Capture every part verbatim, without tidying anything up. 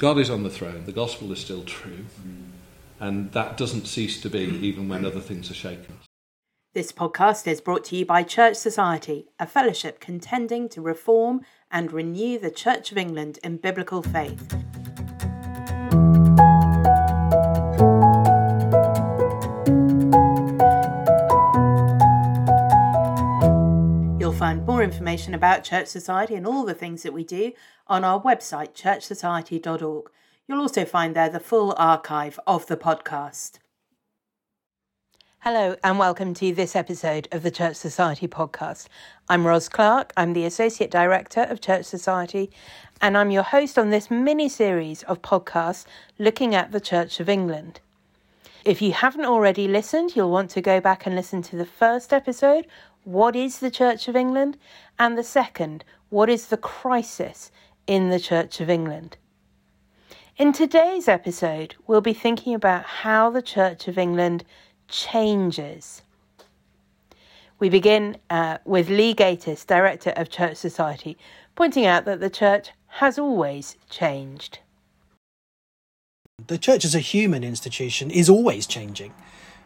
God is on the throne, the gospel is still true, and that doesn't cease to be even when other things are shaken. This podcast is brought to you by Church Society, a fellowship contending to reform and renew the Church of England in biblical faith. You'll find more information about Church Society and all the things that we do on our website, church society dot org. You'll also find there the full archive of the podcast. Hello and welcome to this episode of the Church Society podcast. I'm Ros Clarke, I'm the Associate Director of Church Society, and I'm your host on this mini-series of podcasts looking at the Church of England. If you haven't already listened, you'll want to go back and listen to the first episode, What is the Church of England? And the second, What is the Crisis in the Church of England? In today's episode, we'll be thinking about how the Church of England changes. We begin uh, with Lee Gatiss, Director of Church Society, pointing out that the Church has always changed. The Church as a human institution is always changing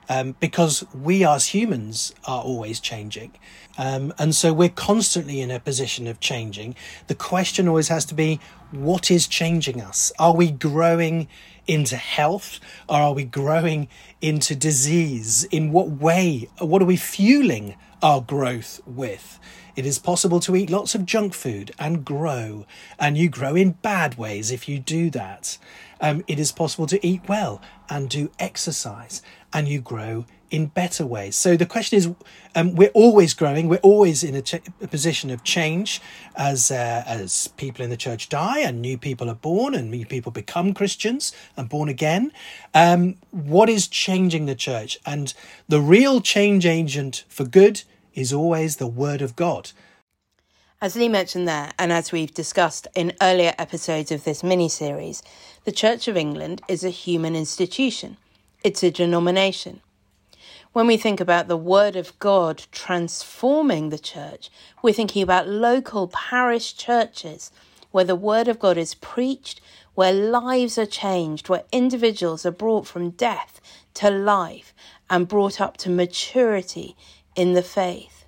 um, because we as humans are always changing. Um, and so we're constantly in a position of changing. The question always has to be, what is changing us? Are we growing into health, or are we growing into disease? In what way? What are we fueling our growth with? It is possible to eat lots of junk food and grow, and you grow in bad ways if you do that. Um, it is possible to eat well and do exercise, and you grow in better ways. So the question is, um, we're always growing, we're always in a, ch- a position of change as uh, as people in the church die and new people are born and new people become Christians and born again. Um, what is changing the church? And the real change agent for good is always the Word of God. As Lee mentioned there, and as we've discussed in earlier episodes of this mini-series, the Church of England is a human institution. It's a denomination. When we think about the Word of God transforming the church, we're thinking about local parish churches where the Word of God is preached, where lives are changed, where individuals are brought from death to life and brought up to maturity in the faith.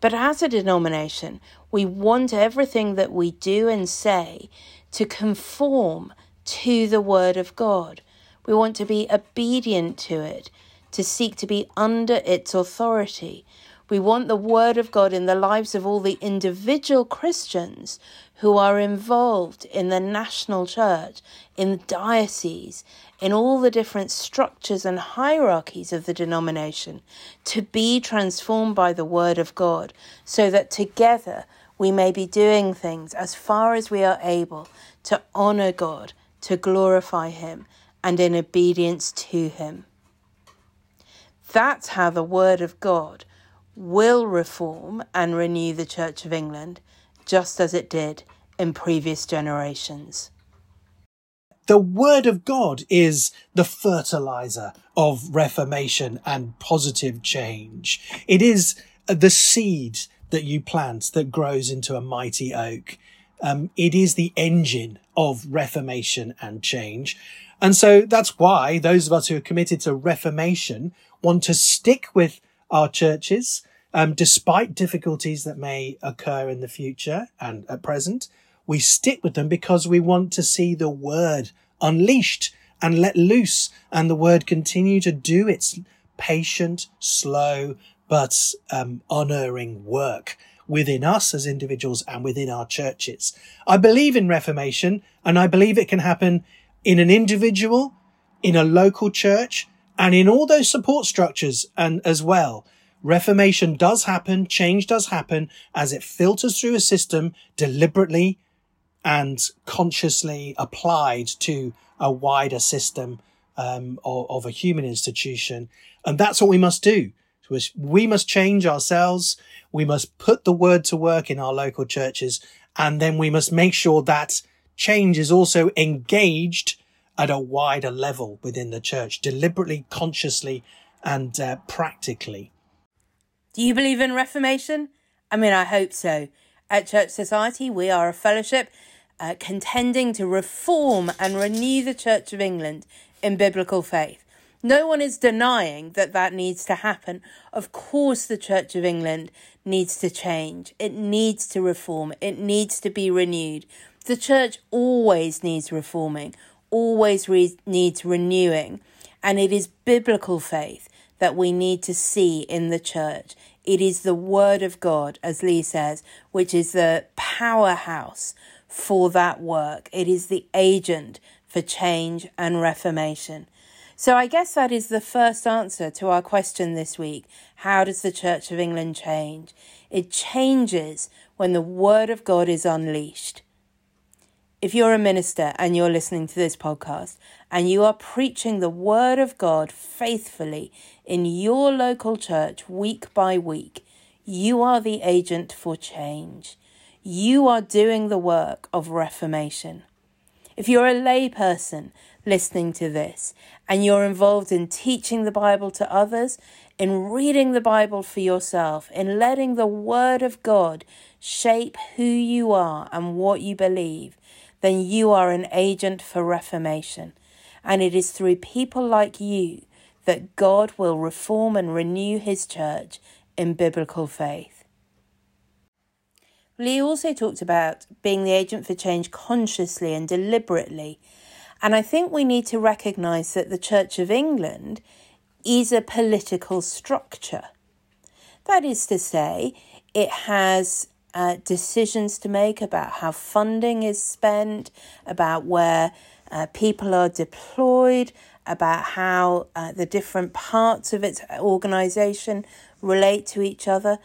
But as a denomination, we want everything that we do and say to conform to the Word of God. We want to be obedient to it, to seek to be under its authority. We want the Word of God in the lives of all the individual Christians who are involved in the national church, in the diocese, in all the different structures and hierarchies of the denomination, to be transformed by the Word of God, so that together we may be doing things as far as we are able to honour God, to glorify Him, and in obedience to Him. That's how the Word of God will reform and renew the Church of England, just as it did in previous generations. The Word of God is the fertiliser of reformation and positive change. It is the seed that you plant that grows into a mighty oak. Um, it is the engine of reformation and change. And so that's why those of us who are committed to reformation want to stick with our churches, um, despite difficulties that may occur in the future and at present. We stick with them because we want to see the Word unleashed and let loose, and the Word continue to do its patient, slow, but um, honouring work within us as individuals and within our churches. I believe in reformation, and I believe it can happen in an individual, in a local church, and in all those support structures and as well. Reformation does happen, change does happen, as it filters through a system deliberately and consciously applied to a wider system um, of, of a human institution. And that's what we must do. We must change ourselves. We must put the Word to work in our local churches. And then we must make sure that change is also engaged at a wider level within the church, deliberately, consciously, and uh, practically. Do you believe in reformation? I mean, I hope so. At Church Society, we are a fellowship uh, contending to reform and renew the Church of England in biblical faith. No one is denying that that needs to happen. Of course, the Church of England needs to change. It needs to reform. It needs to be renewed. The Church always needs reforming, always re- needs renewing. And it is biblical faith that we need to see in the Church. It is the Word of God, as Lee says, which is the powerhouse for that work. It is the agent for change and reformation. So I guess that is the first answer to our question this week. How does the Church of England change? It changes when the Word of God is unleashed. If you're a minister and you're listening to this podcast and you are preaching the Word of God faithfully in your local church week by week, you are the agent for change. You are doing the work of reformation. If you're a lay person listening to this and you're involved in teaching the Bible to others, in reading the Bible for yourself, in letting the Word of God shape who you are and what you believe, then you are an agent for reformation. And it is through people like you that God will reform and renew his church in biblical faith. Lee also talked about being the agent for change consciously and deliberately. And I think we need to recognise that the Church of England is a political structure. That is to say, it has uh, decisions to make about how funding is spent, about where uh, people are deployed, about how uh, the different parts of its organisation relate to each other.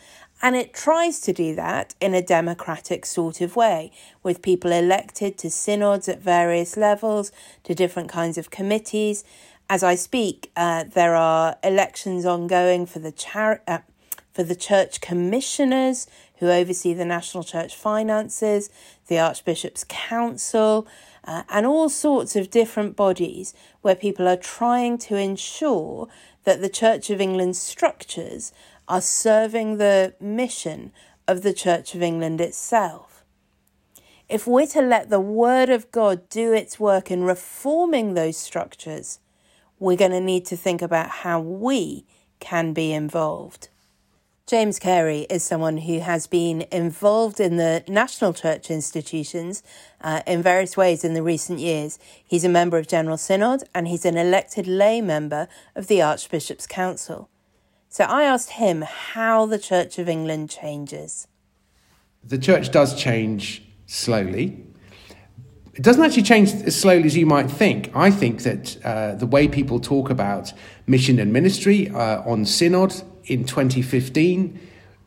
And it tries to do that in a democratic sort of way, with people elected to synods at various levels, to different kinds of committees. As I speak, uh, there are elections ongoing for the char- uh, for the church commissioners who oversee the national church finances, the Archbishop's Council, uh, and all sorts of different bodies where people are trying to ensure that the Church of England structures are serving the mission of the Church of England itself. If we're to let the Word of God do its work in reforming those structures, we're going to need to think about how we can be involved. James Cary is someone who has been involved in the national church institutions uh, in various ways in the recent years. He's a member of General Synod and he's an elected lay member of the Archbishop's Council. So I asked him how the Church of England changes. The church does change slowly. It doesn't actually change as slowly as you might think. I think that uh, the way people talk about mission and ministry uh, on Synod in twenty fifteen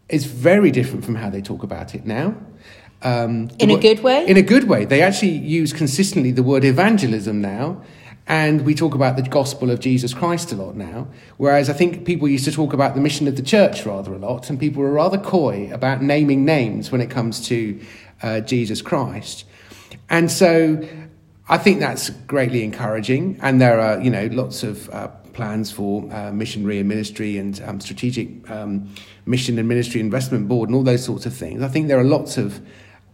is very different from how they talk about it now. Um, in a good way? In a good way. They actually use consistently the word evangelism now. And we talk about the gospel of Jesus Christ a lot now, whereas I think people used to talk about the mission of the church rather a lot, and people were rather coy about naming names when it comes to uh, Jesus Christ. And so I think that's greatly encouraging. And there are, you know, lots of uh, plans for uh, missionary and ministry and um, strategic um, mission and ministry investment board and all those sorts of things. I think there are lots of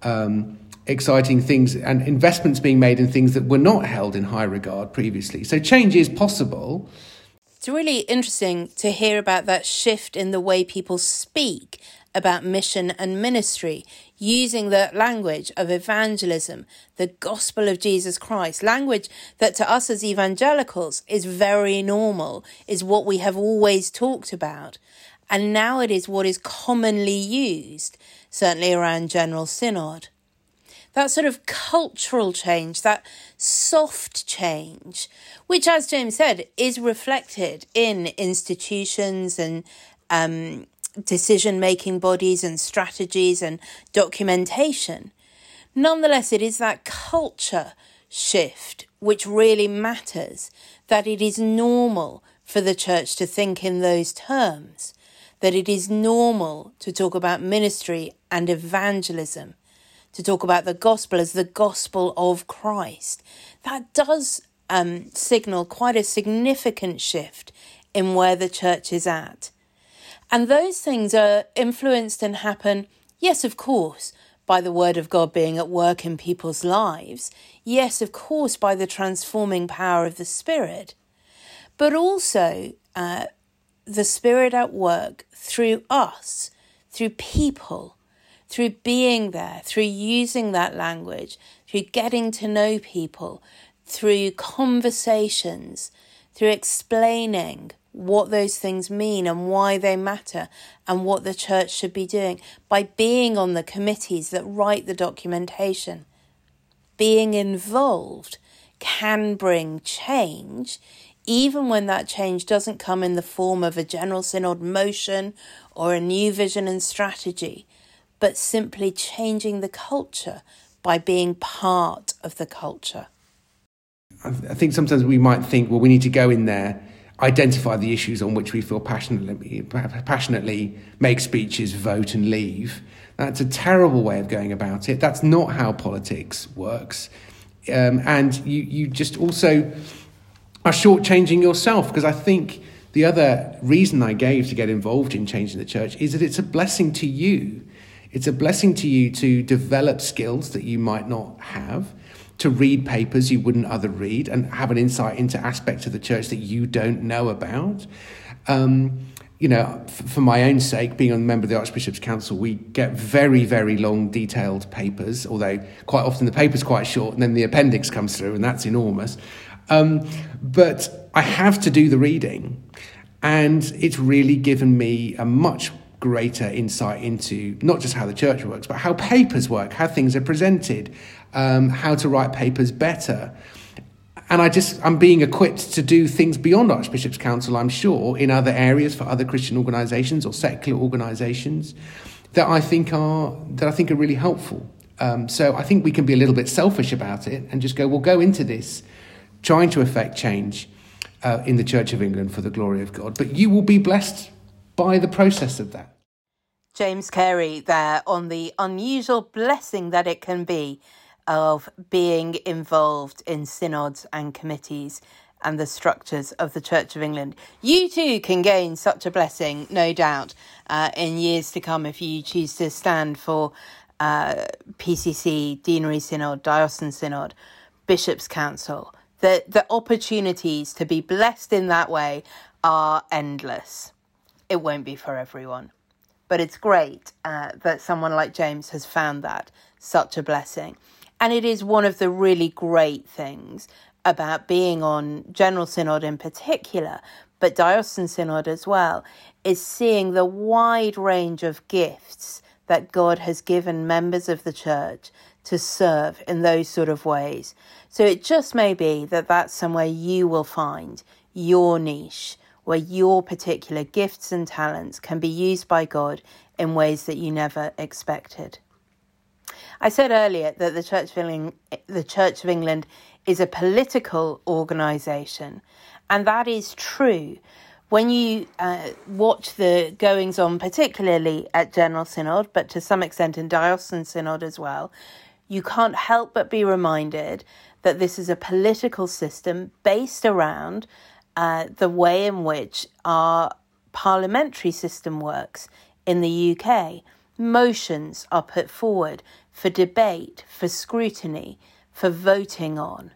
Um, exciting things and investments being made in things that were not held in high regard previously. So change is possible. It's really interesting to hear about that shift in the way people speak about mission and ministry, using the language of evangelism, the gospel of Jesus Christ, language that to us as evangelicals is very normal, is what we have always talked about. And now it is what is commonly used, certainly around General Synod. That sort of cultural change, that soft change, which, as James said, is reflected in institutions and um, decision-making bodies and strategies and documentation. Nonetheless, it is that culture shift which really matters, that it is normal for the church to think in those terms, that it is normal to talk about ministry and evangelism, to talk about the gospel as the gospel of Christ. That does um, signal quite a significant shift in where the church is at. And those things are influenced and happen, yes, of course, by the word of God being at work in people's lives, yes, of course, by the transforming power of the Spirit, but also uh, the Spirit at work through us, through people, through being there, through using that language, through getting to know people, through conversations, through explaining what those things mean and why they matter and what the church should be doing, by being on the committees that write the documentation. Being involved can bring change, even when that change doesn't come in the form of a General Synod motion or a new vision and strategy, but simply changing the culture by being part of the culture. I think sometimes we might think, well, we need to go in there, identify the issues on which we feel passionately, passionately, make speeches, vote and leave. That's a terrible way of going about it. That's not how politics works. Um, and you, you just also are shortchanging yourself, because I think the other reason I gave to get involved in changing the church is that it's a blessing to you. It's a blessing to you to develop skills that you might not have, to read papers you wouldn't other read, and have an insight into aspects of the church that you don't know about. Um, you know, f- for my own sake, being a member of the Archbishop's Council, we get very, very long, detailed papers, although quite often the paper's quite short and then the appendix comes through and that's enormous. Um, but I have to do the reading, and it's really given me a much greater insight into not just how the church works, but how papers work, how things are presented, um, how to write papers better. And I just, I'm being equipped to do things beyond Archbishop's Council, I'm sure, in other areas for other Christian organisations or secular organisations that I think are, that I think are really helpful. Um, so I think we can be a little bit selfish about it and just go, well, go into this trying to effect change uh, in the Church of England for the glory of God. But you will be blessed by the process of that. James Cary there on the unusual blessing that it can be of being involved in synods and committees and the structures of the Church of England. You too can gain such a blessing, no doubt, uh, in years to come if you choose to stand for uh, P C C, Deanery Synod, Diocesan Synod, Bishop's Council. The, the opportunities to be blessed in that way are endless. It won't be for everyone, but it's great uh, that someone like James has found that such a blessing. And it is one of the really great things about being on General Synod in particular, but Diocesan Synod as well, is seeing the wide range of gifts that God has given members of the church to serve in those sort of ways. So it just may be that that's somewhere you will find your niche, where your particular gifts and talents can be used by God in ways that you never expected. I said earlier that the Church of England, the Church of England is a political organisation, and that is true. When you uh, watch the goings-on, particularly at General Synod, but to some extent in Diocesan Synod as well, you can't help but be reminded that this is a political system based around Uh, the way in which our parliamentary system works in the U K. Motions are put forward for debate, for scrutiny, for voting on.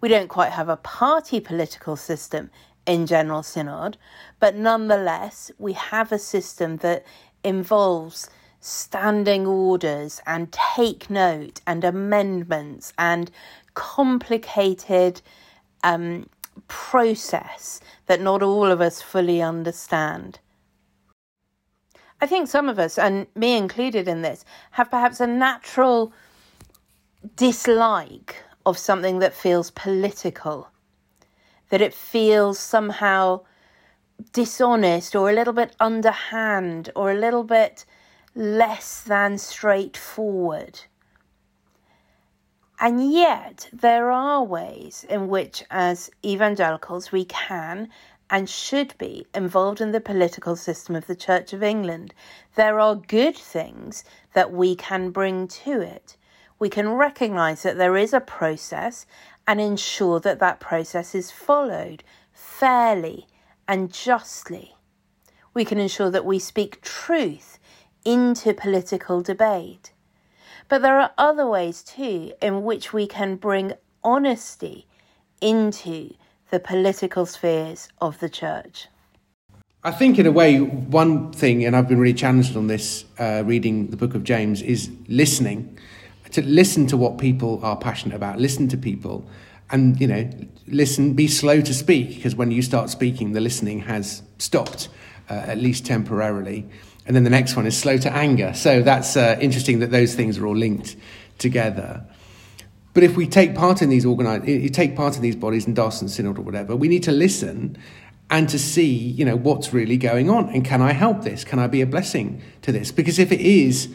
We don't quite have a party political system in General Synod, but nonetheless, we have a system that involves standing orders and take note and amendments and complicated um process that not all of us fully understand. I think some of us, and me included in this, have perhaps a natural dislike of something that feels political, that it feels somehow dishonest or a little bit underhand or a little bit less than straightforward. And yet there are ways in which, as evangelicals, we can and should be involved in the political system of the Church of England. There are good things that we can bring to it. We can recognise that there is a process and ensure that that process is followed fairly and justly. We can ensure that we speak truth into political debate. But there are other ways too in which we can bring honesty into the political spheres of the church. I think in a way, one thing, and I've been really challenged on this uh, reading the book of James, is listening. To listen to what people are passionate about, listen to people, and, you know, listen, be slow to speak, because when you start speaking, the listening has stopped, uh, at least temporarily. And then the next one is slow to anger. So that's uh, interesting that those things are all linked together. But if we take part in these organized, you take part in these bodies in Dawson Synod or whatever, we need to listen and to see, you know, what's really going on, and can I help this? Can I be a blessing to this? Because if it is,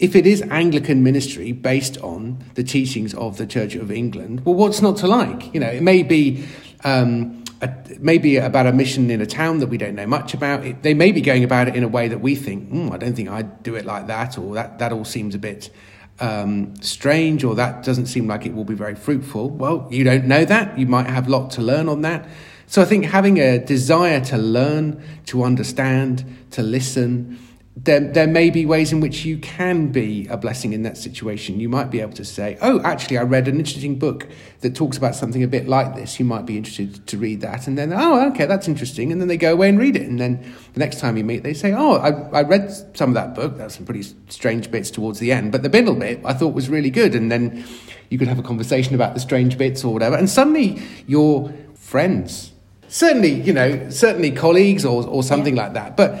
if it is Anglican ministry based on the teachings of the Church of England, well, what's not to like? You know, it may be um, a, maybe about a mission in a town that we don't know much about. It, they may be going about it in a way that we think, mm, I don't think I'd do it like that, or that, that all seems a bit um, strange, or that doesn't seem like it will be very fruitful. Well, you don't know that. You might have a lot to learn on that. So I think having a desire to learn, to understand, to listen, There, there may be ways in which you can be a blessing in that situation. You might be able to say, oh, actually, I read an interesting book that talks about something a bit like this. You might be interested to read that. And then, oh, okay, that's interesting. And then they go away and read it. And then the next time you meet, they say, oh, I, I read some of that book. That's some pretty strange bits towards the end. But the middle bit I thought was really good. And then you could have a conversation about the strange bits or whatever. And suddenly you're friends. Certainly, you know, certainly colleagues or, or something yeah. like that. But...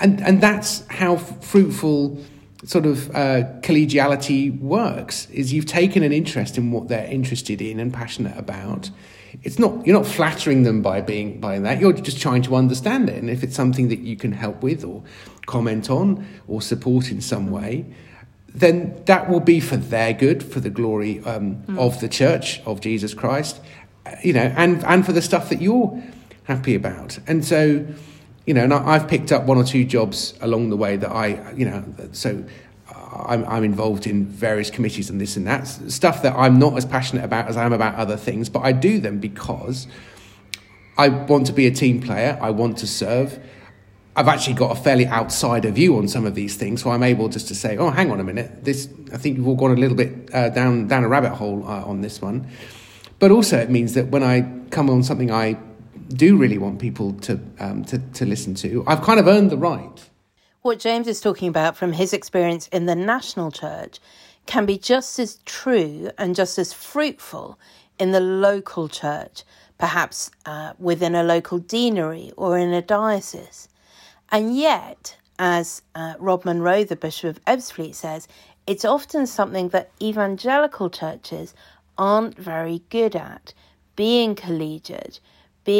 And and that's how fruitful sort of uh, collegiality works, is you've taken an interest in what they're interested in and passionate about. It's not, you're not flattering them by being by that. You're just trying to understand it. And if it's something that you can help with or comment on or support in some way, then that will be for their good, for the glory um, mm. of the Church of Jesus Christ, you know, and, and for the stuff that you're happy about. And so... You know, and I've picked up one or two jobs along the way that I, you know, so I'm, I'm involved in various committees and this and that, stuff that I'm not as passionate about as I am about other things, but I do them because I want to be a team player, I want to serve. I've actually got a fairly outsider view on some of these things, so I'm able just to say, oh, hang on a minute, this, I think you've all gone a little bit uh, down, down a rabbit hole uh, on this one. But also it means that when I come on something I do really want people to, um, to to listen to, I've kind of earned the right. What James is talking about from his experience in the national church can be just as true and just as fruitful in the local church, perhaps uh, within a local deanery or in a diocese. And yet, as uh, Rob Munro, the Bishop of Ebbsfleet, says, it's often something that evangelical churches aren't very good at, being collegiate,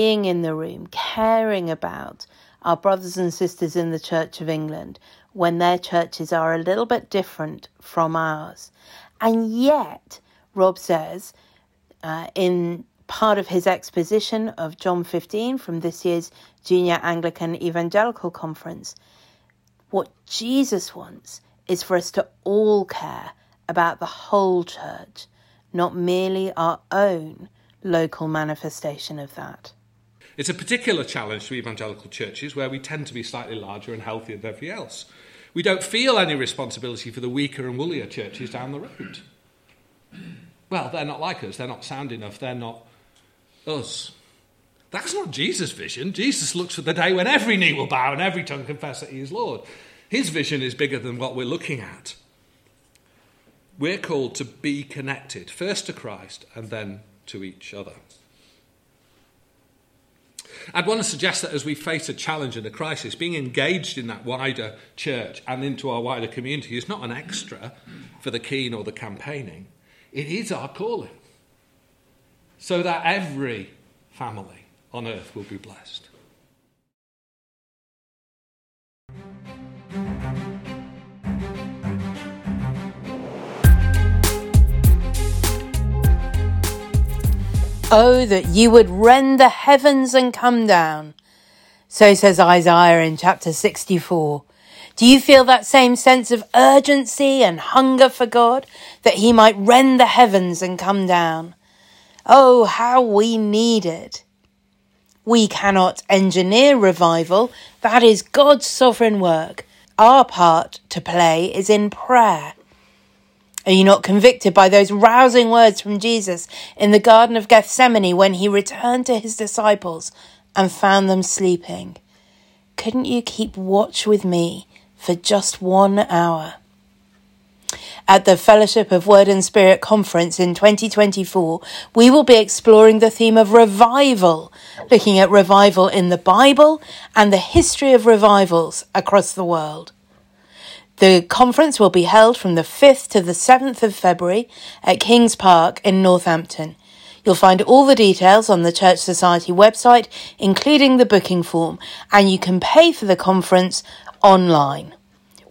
being in the room, caring about our brothers and sisters in the Church of England when their churches are a little bit different from ours. And yet, Rob says, uh, in part of his exposition of John fifteen from this year's Junior Anglican Evangelical Conference, what Jesus wants is for us to all care about the whole church, not merely our own local manifestation of that. It's a particular challenge to evangelical churches where we tend to be slightly larger and healthier than everything else. We don't feel any responsibility for the weaker and woollier churches down the road. Well, they're not like us, they're not sound enough, they're not us. That's not Jesus' vision. Jesus looks for the day when every knee will bow and every tongue confess that he is Lord. His vision is bigger than what we're looking at. We're called to be connected, first to Christ and then to each other. I'd want to suggest that as we face a challenge and a crisis, being engaged in that wider church and into our wider community is not an extra for the keen or the campaigning. It is our calling, so that every family on earth will be blessed. Oh, that you would rend the heavens and come down. So says Isaiah in chapter sixty-four. Do you feel that same sense of urgency and hunger for God, that he might rend the heavens and come down? Oh, how we need it. We cannot engineer revival. That is God's sovereign work. Our part to play is in prayer. Are you not convicted by those rousing words from Jesus in the Garden of Gethsemane when he returned to his disciples and found them sleeping? Couldn't you keep watch with me for just one hour? At the Fellowship of Word and Spirit Conference in twenty twenty-four, we will be exploring the theme of revival, looking at revival in the Bible and the history of revivals across the world. The conference will be held from the fifth to the seventh of February at King's Park in Northampton. You'll find all the details on the Church Society website, including the booking form, and you can pay for the conference online.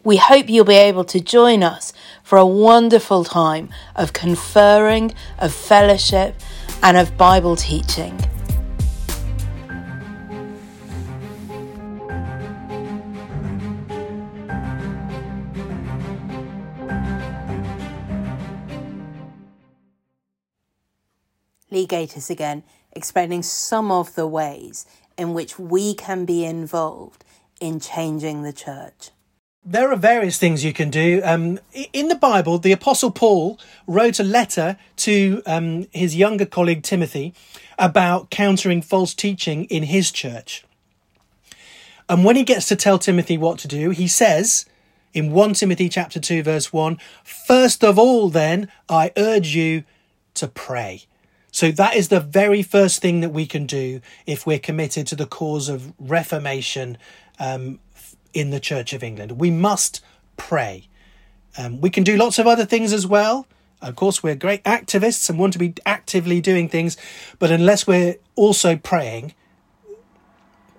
We hope you'll be able to join us for a wonderful time of conferring, of fellowship, and of Bible teaching. Lee Gatiss again, explaining some of the ways in which we can be involved in changing the church. There are various things you can do. Um, in the Bible, the Apostle Paul wrote a letter to um, his younger colleague Timothy about countering false teaching in his church. And when he gets to tell Timothy what to do, he says in First Timothy chapter two, verse one, "First of all, then, I urge you to pray." So that is the very first thing that we can do if we're committed to the cause of reformation um in the Church of England. We must pray. Um, we can do lots of other things as well. Of course, we're great activists and want to be actively doing things. But unless we're also praying,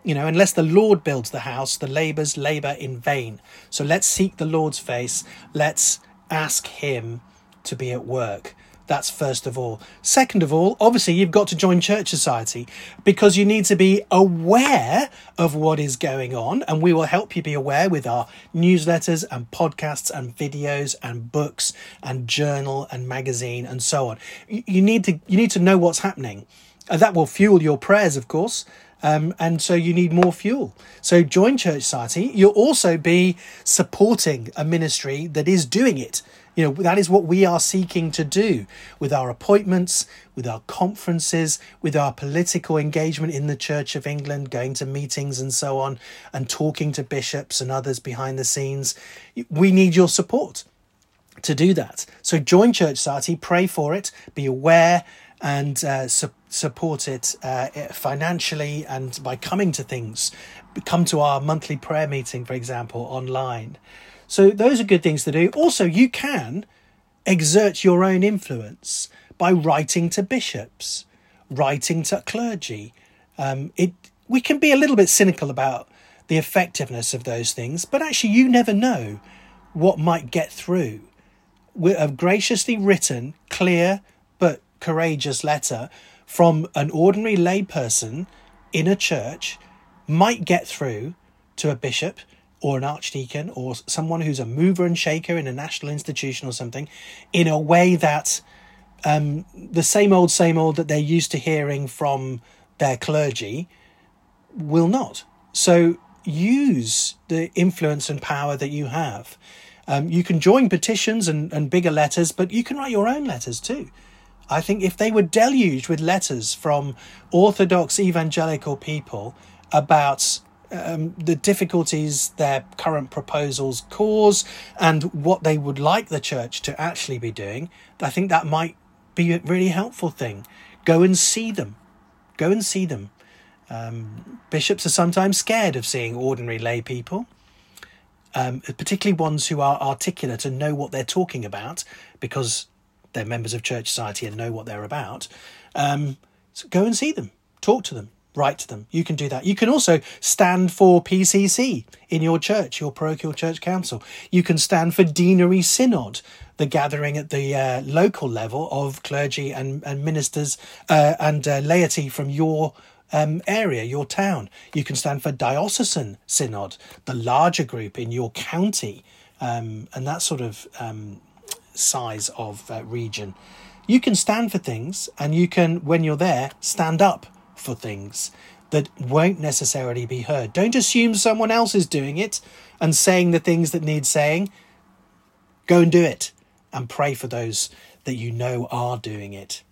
you know, unless the Lord builds the house, the labourers labour in vain. So let's seek the Lord's face. Let's ask him to be at work. That's first of all. Second of all, obviously, you've got to join Church Society because you need to be aware of what is going on. And we will help you be aware with our newsletters and podcasts and videos and books and journal and magazine and so on. You need to you need to know what's happening. And that will fuel your prayers, of course. Um, and so you need more fuel. So join Church Society. You'll also be supporting a ministry that is doing it. You know, that is what we are seeking to do with our appointments, with our conferences, with our political engagement in the Church of England, going to meetings and so on, and talking to bishops and others behind the scenes. We need your support to do that. So join Church Society, pray for it, be aware and uh, su- support it uh, financially and by coming to things. Come to our monthly prayer meeting, for example, online. So those are good things to do. Also, you can exert your own influence by writing to bishops, writing to clergy. Um, it we can be a little bit cynical about the effectiveness of those things, but actually you never know what might get through. With a graciously written, clear but courageous letter from an ordinary layperson in a church might get through to a bishop or an archdeacon, or someone who's a mover and shaker in a national institution or something, in a way that um, the same old, same old that they're used to hearing from their clergy will not. So use the influence and power that you have. Um, you can join petitions and, and bigger letters, but you can write your own letters too. I think if they were deluged with letters from Orthodox evangelical people about Um, the difficulties their current proposals cause and what they would like the church to actually be doing, I think that might be a really helpful thing. Go and see them. Go and see them. Um, bishops are sometimes scared of seeing ordinary lay people, um, particularly ones who are articulate and know what they're talking about because they're members of Church Society and know what they're about. Um, so go and see them. Talk to them. Write to them. You can do that. You can also stand for P C C in your church, your parochial church council. You can stand for Deanery Synod, the gathering at the uh, local level of clergy and, and ministers uh, and uh, laity from your um, area, your town. You can stand for Diocesan Synod, the larger group in your county um, and that sort of um, size of uh, region. You can stand for things and you can, when you're there, stand up for things that won't necessarily be heard. Don't assume someone else is doing it and saying the things that need saying. Go and do it and pray for those that you know are doing it.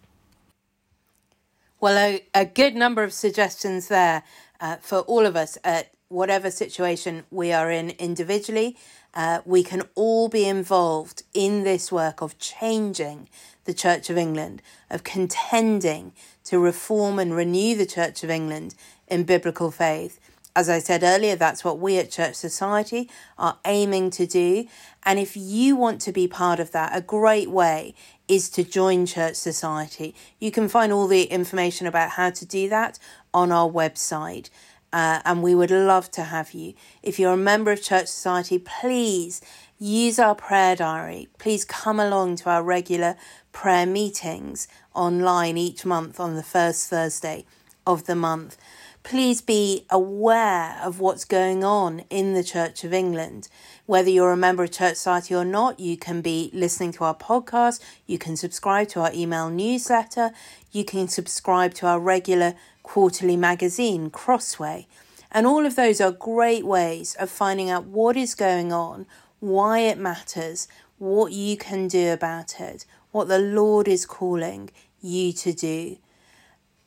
Well, a, a good number of suggestions there uh, for all of us at whatever situation we are in individually. Uh, we can all be involved in this work of changing the Church of England, of contending to reform and renew the Church of England in biblical faith. As I said earlier, that's what we at Church Society are aiming to do. And if you want to be part of that, a great way is to join Church Society. You can find all the information about how to do that on our website. Uh, and we would love to have you. If you're a member of Church Society, please use our prayer diary. Please come along to our regular prayer meetings online each month on the first Thursday of the month. Please be aware of what's going on in the Church of England. Whether you're a member of Church Society or not, you can be listening to our podcast, you can subscribe to our email newsletter, you can subscribe to our regular quarterly magazine, Crossway. And all of those are great ways of finding out what is going on, why it matters, what you can do about it, what the Lord is calling you to do.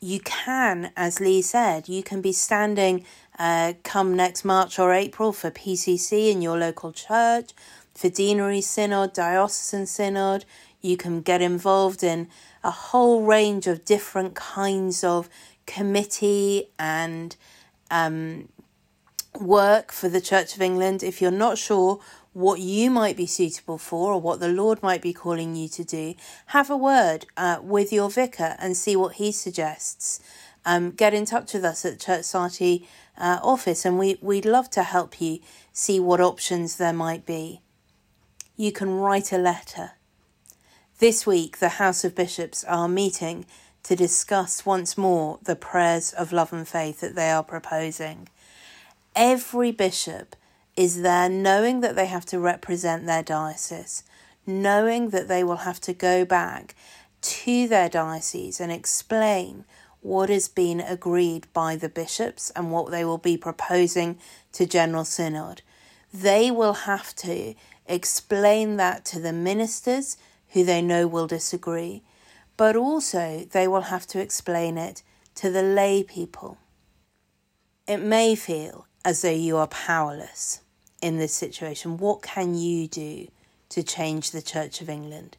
You can, as Lee said, you can be standing uh, come next March or April for P C C in your local church, for Deanery Synod, Diocesan Synod. You can get involved in a whole range of different kinds of committee and um, work for the Church of England. If you're not sure what you might be suitable for or what the Lord might be calling you to do, have a word uh, with your vicar and see what he suggests. Um, get in touch with us at Church Society uh, office and we, we'd love to help you see what options there might be. You can write a letter. This week, the House of Bishops are meeting to discuss once more the prayers of love and faith that they are proposing. Every bishop is there knowing that they have to represent their diocese, knowing that they will have to go back to their diocese and explain what has been agreed by the bishops and what they will be proposing to General Synod. They will have to explain that to the ministers who they know will disagree, but also they will have to explain it to the lay people. It may feel as though you are powerless in this situation. What can you do to change the Church of England?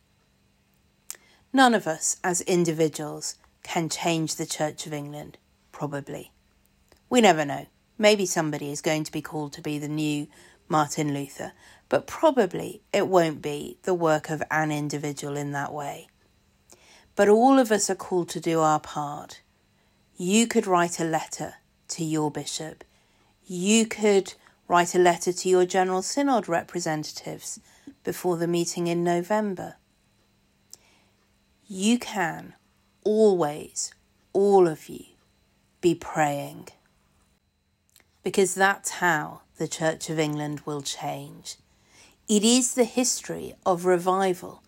None of us as individuals can change the Church of England, probably. We never know. Maybe somebody is going to be called to be the new Martin Luther, but probably it won't be the work of an individual in that way. But all of us are called to do our part. You could write a letter to your bishop. You could write a letter to your General Synod representatives before the meeting in November. You can always, all of you, be praying. Because that's how the Church of England will change. It is the history of revival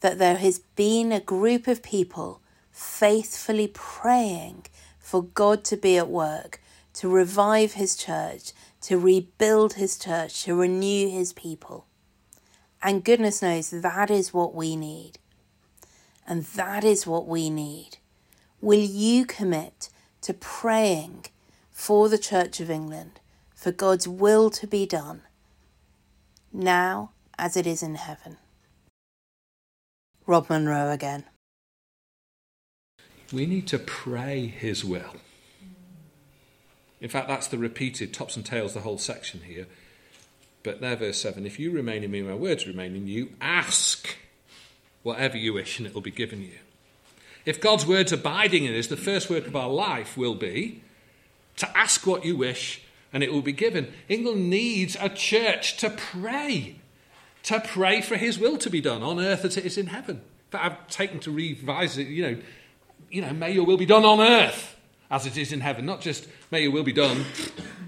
that there has been a group of people faithfully praying for God to be at work, to revive his church, to rebuild his church, to renew his people. And goodness knows that is what we need. And that is what we need. Will you commit to praying for the Church of England, for God's will to be done, now as it is in heaven? Rob Munro again. We need to pray his will. In fact, that's the repeated tops and tails, the whole section here. But there, verse seven, if you remain in me, my words remain in you, ask whatever you wish and it will be given you. If God's word's abiding in us, the first work of our life will be to ask what you wish and it will be given. England needs a church to pray, to pray for his will to be done on earth as it is in heaven. But I've taken to revise it, you know, you know, may your will be done on earth as it is in heaven, not just may your will be done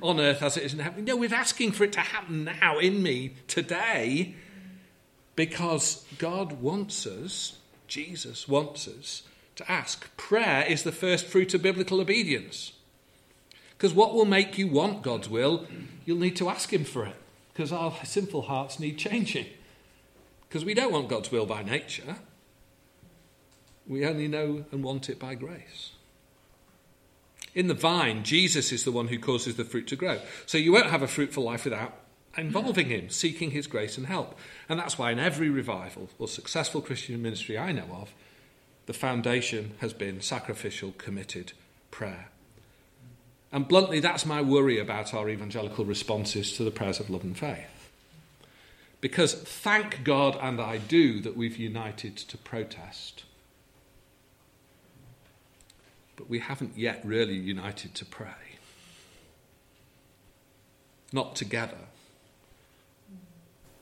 on earth as it is in heaven. No, we're asking for it to happen now in me today because God wants us, Jesus wants us to ask. Prayer is the first fruit of biblical obedience because what will make you want God's will, you'll need to ask him for it because our sinful hearts need changing. Because we don't want God's will by nature. We only know and want it by grace. In the vine, Jesus is the one who causes the fruit to grow. So you won't have a fruitful life without involving him, seeking his grace and help. And that's why in every revival or successful Christian ministry I know of, the foundation has been sacrificial, committed prayer. And bluntly, that's my worry about our evangelical responses to the prayers of love and faith. Because thank God, and I do, that we've united to protest. But we haven't yet really united to pray. Not together.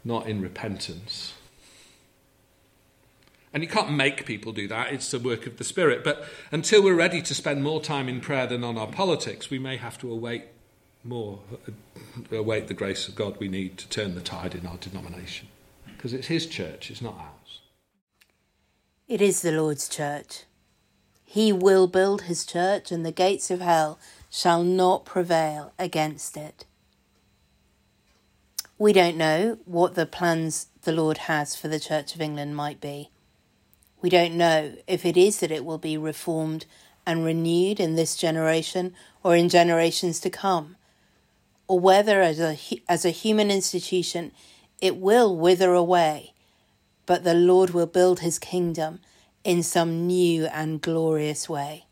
Not in repentance. And you can't make people do that. It's the work of the Spirit. But until we're ready to spend more time in prayer than on our politics, we may have to await more, await the grace of God we need to turn the tide in our denomination. Because it's his church, it's not ours. It is the Lord's church. He will build his church, and the gates of hell shall not prevail against it. We don't know what the plans the Lord has for the Church of England might be. We don't know if it is that it will be reformed and renewed in this generation or in generations to come, or whether as a, as a human institution it will wither away, but the Lord will build his kingdom in some new and glorious way.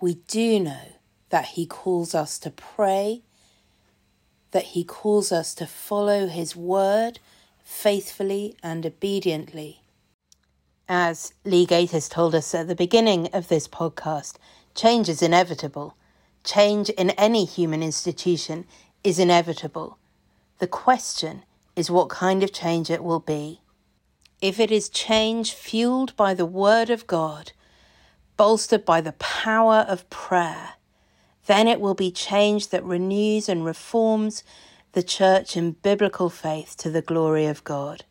We do know that he calls us to pray, that he calls us to follow his word faithfully and obediently. As Lee Gatiss told us at the beginning of this podcast, change is inevitable. Change in any human institution is inevitable. The question is what kind of change it will be. If it is change fueled by the word of God, bolstered by the power of prayer, then it will be change that renews and reforms the church in biblical faith to the glory of God.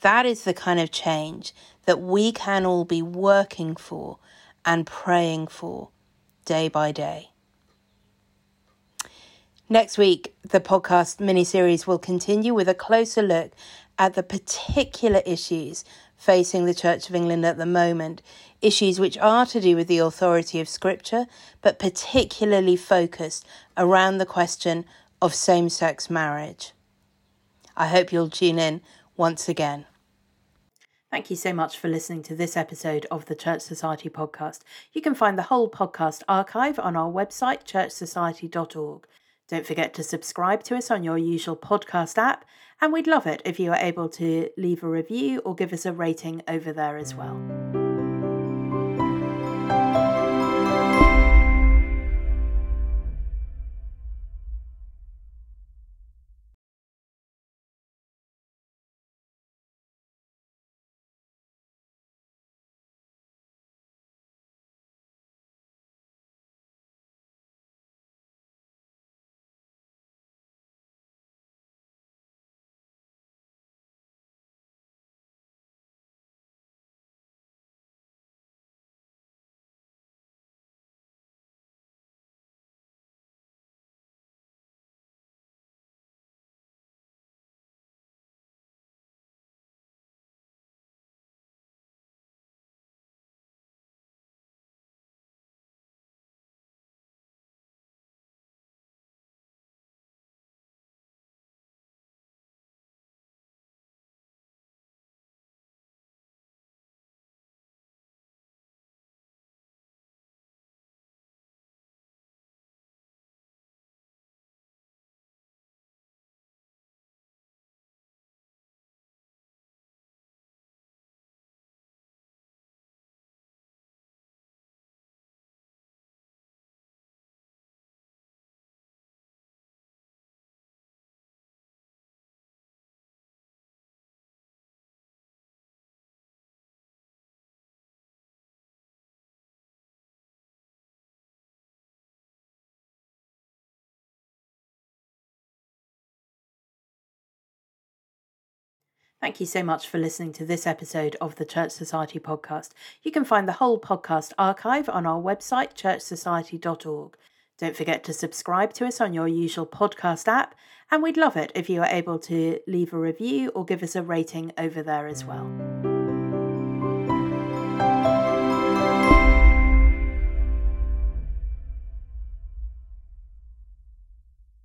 That is the kind of change that we can all be working for and praying for day by day. Next week, the podcast mini-series will continue with a closer look at the particular issues facing the Church of England at the moment, issues which are to do with the authority of Scripture, but particularly focused around the question of same-sex marriage. I hope you'll tune in once again. Thank you so much for listening to this episode of the Church Society podcast. You can find the whole podcast archive on our website, church society dot org. Don't forget to subscribe to us on your usual podcast app, and we'd love it if you are able to leave a review or give us a rating over there as well. Thank you so much for listening to this episode of the Church Society podcast. You can find the whole podcast archive on our website, church society dot org. Don't forget to subscribe to us on your usual podcast app, And we'd love it if you are able to leave a review or give us a rating over there as well.